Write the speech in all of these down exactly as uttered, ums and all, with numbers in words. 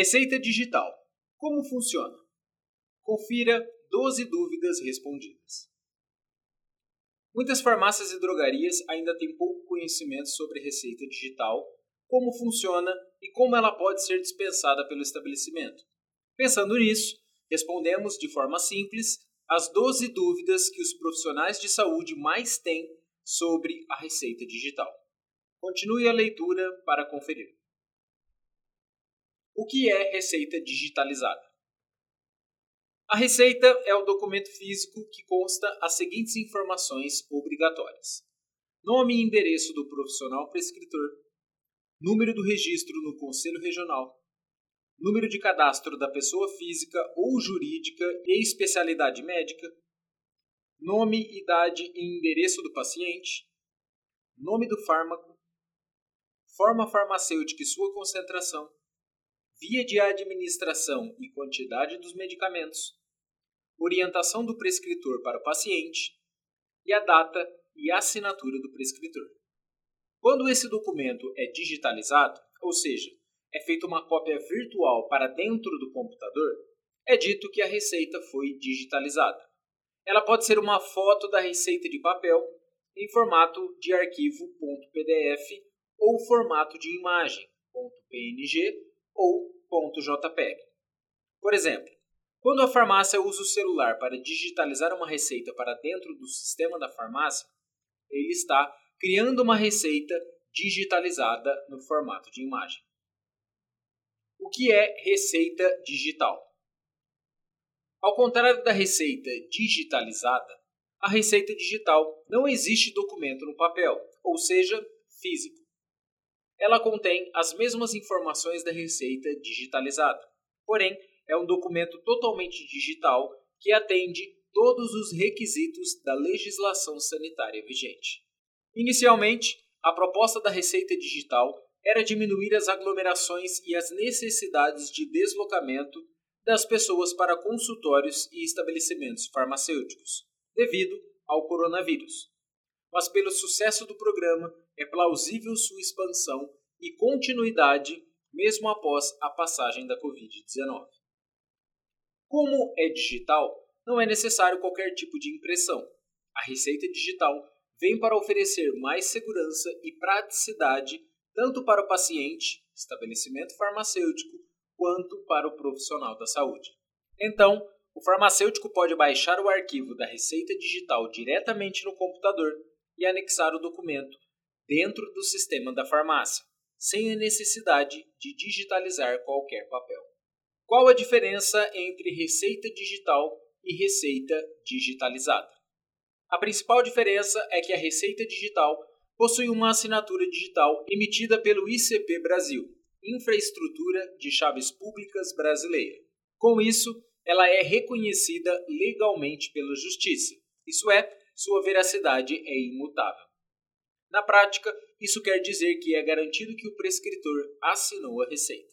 Receita Digital. Como funciona? Confira doze dúvidas respondidas. Muitas farmácias e drogarias ainda têm pouco conhecimento sobre receita digital, como funciona e como ela pode ser dispensada pelo estabelecimento. Pensando nisso, respondemos de forma simples as doze dúvidas que os profissionais de saúde mais têm sobre a receita digital. Continue a leitura para conferir. O que é receita digitalizada? A receita é o documento físico que consta as seguintes informações obrigatórias: nome e endereço do profissional prescritor, número do registro no Conselho Regional, número de cadastro da pessoa física ou jurídica e especialidade médica, nome, idade e endereço do paciente, nome do fármaco, forma farmacêutica e sua concentração, via de administração e quantidade dos medicamentos, orientação do prescritor para o paciente e a data e a assinatura do prescritor. Quando esse documento é digitalizado, ou seja, é feita uma cópia virtual para dentro do computador, é dito que a receita foi digitalizada. Ela pode ser uma foto da receita de papel em formato de arquivo .pdf ou formato de imagem .png ou .jpeg. Por exemplo, quando a farmácia usa o celular para digitalizar uma receita para dentro do sistema da farmácia, ele está criando uma receita digitalizada no formato de imagem. O que é receita digital? Ao contrário da receita digitalizada, a receita digital não existe documento no papel, ou seja, físico. Ela contém as mesmas informações da receita digitalizada, porém é um documento totalmente digital que atende todos os requisitos da legislação sanitária vigente. Inicialmente, a proposta da receita digital era diminuir as aglomerações e as necessidades de deslocamento das pessoas para consultórios e estabelecimentos farmacêuticos, devido ao coronavírus. Mas pelo sucesso do programa, é plausível sua expansão e continuidade mesmo após a passagem da covid dezenove. Como é digital, não é necessário qualquer tipo de impressão. A receita digital vem para oferecer mais segurança e praticidade tanto para o paciente, estabelecimento farmacêutico, quanto para o profissional da saúde. Então, o farmacêutico pode baixar o arquivo da receita digital diretamente no computador e anexar o documento dentro do sistema da farmácia, sem a necessidade de digitalizar qualquer papel. Qual a diferença entre receita digital e receita digitalizada? A principal diferença é que a receita digital possui uma assinatura digital emitida pelo I C P Brasil, Infraestrutura de Chaves Públicas Brasileira. Com isso, ela é reconhecida legalmente pela Justiça, isso é, sua veracidade é imutável. Na prática, isso quer dizer que é garantido que o prescritor assinou a receita.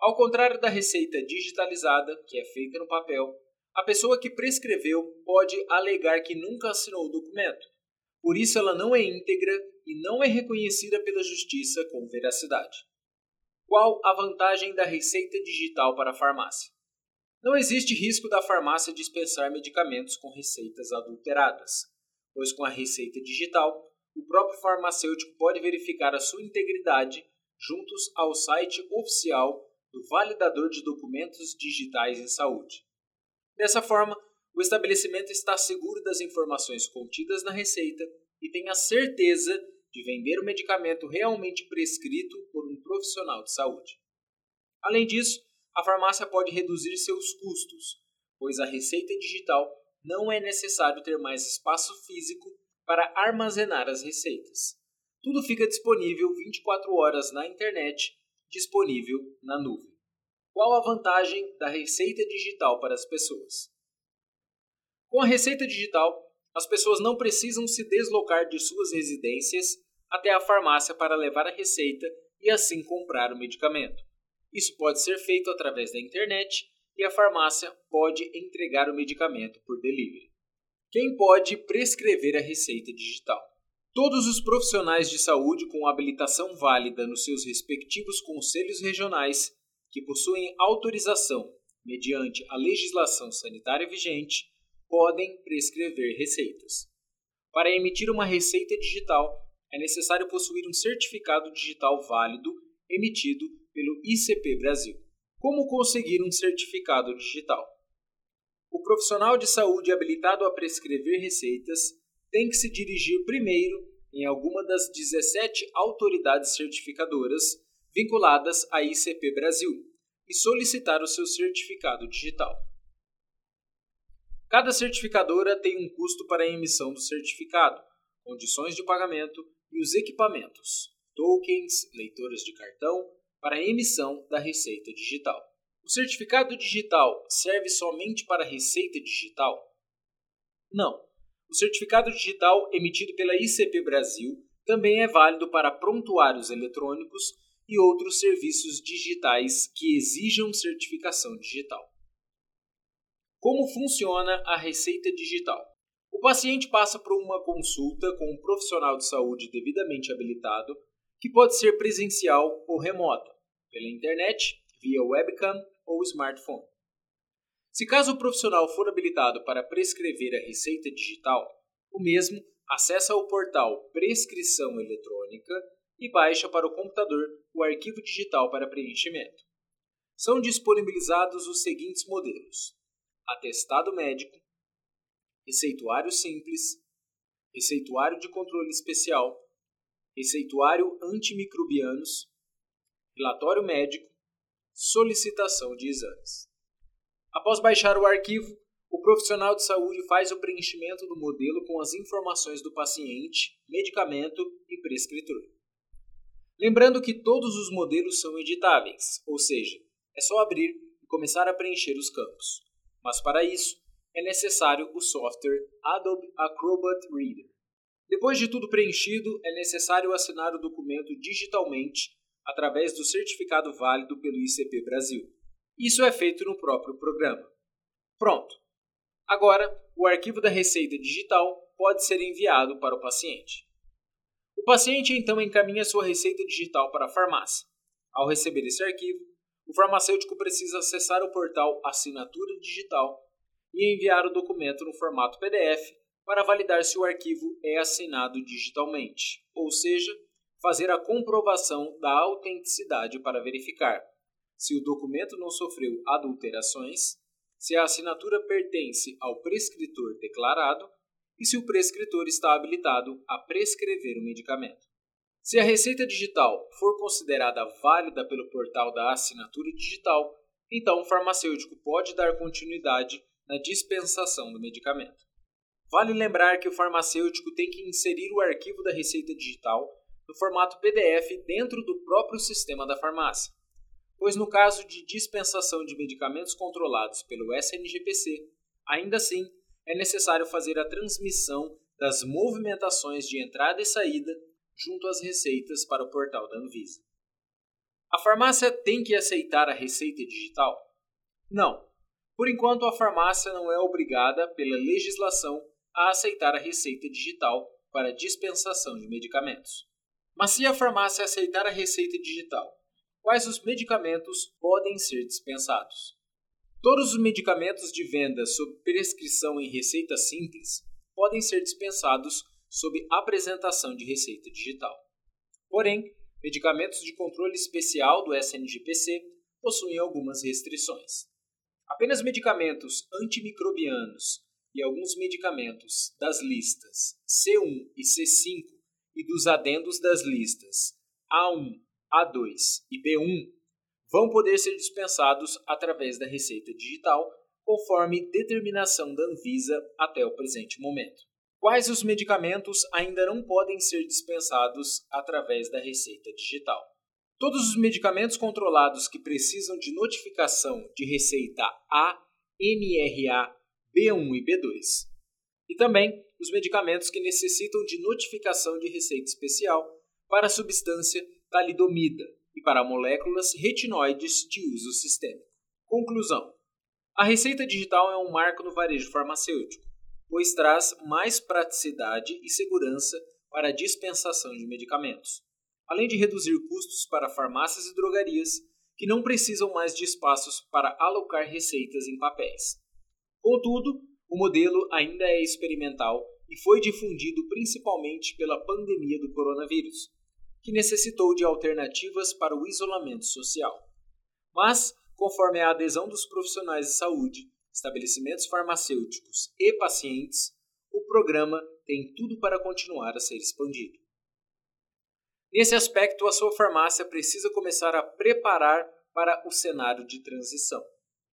Ao contrário da receita digitalizada, que é feita no papel, a pessoa que prescreveu pode alegar que nunca assinou o documento. Por isso, ela não é íntegra e não é reconhecida pela Justiça com veracidade. Qual a vantagem da receita digital para a farmácia? Não existe risco da farmácia dispensar medicamentos com receitas adulteradas, pois com a receita digital, o próprio farmacêutico pode verificar a sua integridade juntos ao site oficial do Validador de Documentos Digitais em Saúde. Dessa forma, o estabelecimento está seguro das informações contidas na receita e tem a certeza de vender o medicamento realmente prescrito por um profissional de saúde. Além disso, a farmácia pode reduzir seus custos, pois a receita digital não é necessário ter mais espaço físico para armazenar as receitas. Tudo fica disponível vinte e quatro horas na internet, disponível na nuvem. Qual a vantagem da receita digital para as pessoas? Com a receita digital, as pessoas não precisam se deslocar de suas residências até a farmácia para levar a receita e assim comprar o medicamento. Isso pode ser feito através da internet e a farmácia pode entregar o medicamento por delivery. Quem pode prescrever a receita digital? Todos os profissionais de saúde com habilitação válida nos seus respectivos conselhos regionais que possuem autorização mediante a legislação sanitária vigente, podem prescrever receitas. Para emitir uma receita digital, é necessário possuir um certificado digital válido emitido pelo I C P Brasil. Como conseguir um certificado digital? O profissional de saúde habilitado a prescrever receitas tem que se dirigir primeiro em alguma das dezessete autoridades certificadoras vinculadas à I C P Brasil e solicitar o seu certificado digital. Cada certificadora tem um custo para a emissão do certificado, condições de pagamento e os equipamentos, tokens, leitoras de cartão, para a emissão da receita digital. O certificado digital serve somente para a receita digital? Não. O certificado digital emitido pela I C P Brasil também é válido para prontuários eletrônicos e outros serviços digitais que exijam certificação digital. Como funciona a receita digital? O paciente passa por uma consulta com um profissional de saúde devidamente habilitado, que pode ser presencial ou remota, pela internet, via webcam ou smartphone. Se caso o profissional for habilitado para prescrever a receita digital, o mesmo acessa o portal Prescrição Eletrônica e baixa para o computador o arquivo digital para preenchimento. São disponibilizados os seguintes modelos: atestado médico, receituário simples, receituário de controle especial, receituário antimicrobianos, relatório médico, solicitação de exames. Após baixar o arquivo, o profissional de saúde faz o preenchimento do modelo com as informações do paciente, medicamento e prescritor. Lembrando que todos os modelos são editáveis, ou seja, é só abrir e começar a preencher os campos. Mas para isso, é necessário o software Adobe Acrobat Reader. Depois de tudo preenchido, é necessário assinar o documento digitalmente através do certificado válido pelo I C P Brasil. Isso é feito no próprio programa. Pronto! Agora, o arquivo da receita digital pode ser enviado para o paciente. O paciente então encaminha sua receita digital para a farmácia. Ao receber esse arquivo, o farmacêutico precisa acessar o portal Assinatura Digital e enviar o documento no formato P D F para validar se o arquivo é assinado digitalmente, ou seja, fazer a comprovação da autenticidade para verificar se o documento não sofreu adulterações, se a assinatura pertence ao prescritor declarado e se o prescritor está habilitado a prescrever o medicamento. Se a receita digital for considerada válida pelo portal da assinatura digital, então o farmacêutico pode dar continuidade na dispensação do medicamento. Vale lembrar que o farmacêutico tem que inserir o arquivo da receita digital no formato P D F dentro do próprio sistema da farmácia, pois no caso de dispensação de medicamentos controlados pelo S N G P C, ainda assim é necessário fazer a transmissão das movimentações de entrada e saída junto às receitas para o portal da Anvisa. A farmácia tem que aceitar a receita digital? Não. Por enquanto, a farmácia não é obrigada pela legislação a aceitar a receita digital para dispensação de medicamentos. Mas se a farmácia aceitar a receita digital, quais os medicamentos podem ser dispensados? Todos os medicamentos de venda sob prescrição em receita simples podem ser dispensados sob apresentação de receita digital. Porém, medicamentos de controle especial do S N G P C possuem algumas restrições. Apenas medicamentos antimicrobianos e alguns medicamentos das listas C um e C cinco e dos adendos das listas A um, A dois e B um vão poder ser dispensados através da receita digital, conforme determinação da Anvisa até o presente momento. Quais os medicamentos ainda não podem ser dispensados através da receita digital? Todos os medicamentos controlados que precisam de notificação de receita A, M R A, B um e B dois. E também os medicamentos que necessitam de notificação de receita especial para a substância talidomida e para moléculas retinoides de uso sistêmico. Conclusão: a receita digital é um marco no varejo farmacêutico, pois traz mais praticidade e segurança para a dispensação de medicamentos, além de reduzir custos para farmácias e drogarias, que não precisam mais de espaços para alocar receitas em papéis. Contudo, o modelo ainda é experimental e foi difundido principalmente pela pandemia do coronavírus, que necessitou de alternativas para o isolamento social. Mas, conforme a adesão dos profissionais de saúde, estabelecimentos farmacêuticos e pacientes, o programa tem tudo para continuar a ser expandido. Nesse aspecto, a sua farmácia precisa começar a preparar para o cenário de transição.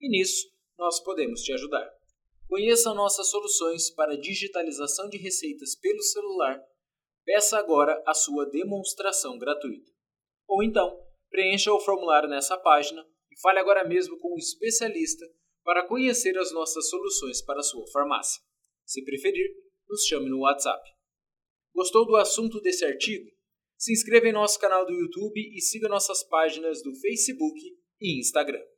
E nisso, nós podemos te ajudar. Conheça nossas soluções para digitalização de receitas pelo celular. Peça agora a sua demonstração gratuita. Ou então, preencha o formulário nessa página e fale agora mesmo com um especialista para conhecer as nossas soluções para a sua farmácia. Se preferir, nos chame no WhatsApp. Gostou do assunto desse artigo? Se inscreva em nosso canal do YouTube e siga nossas páginas do Facebook e Instagram.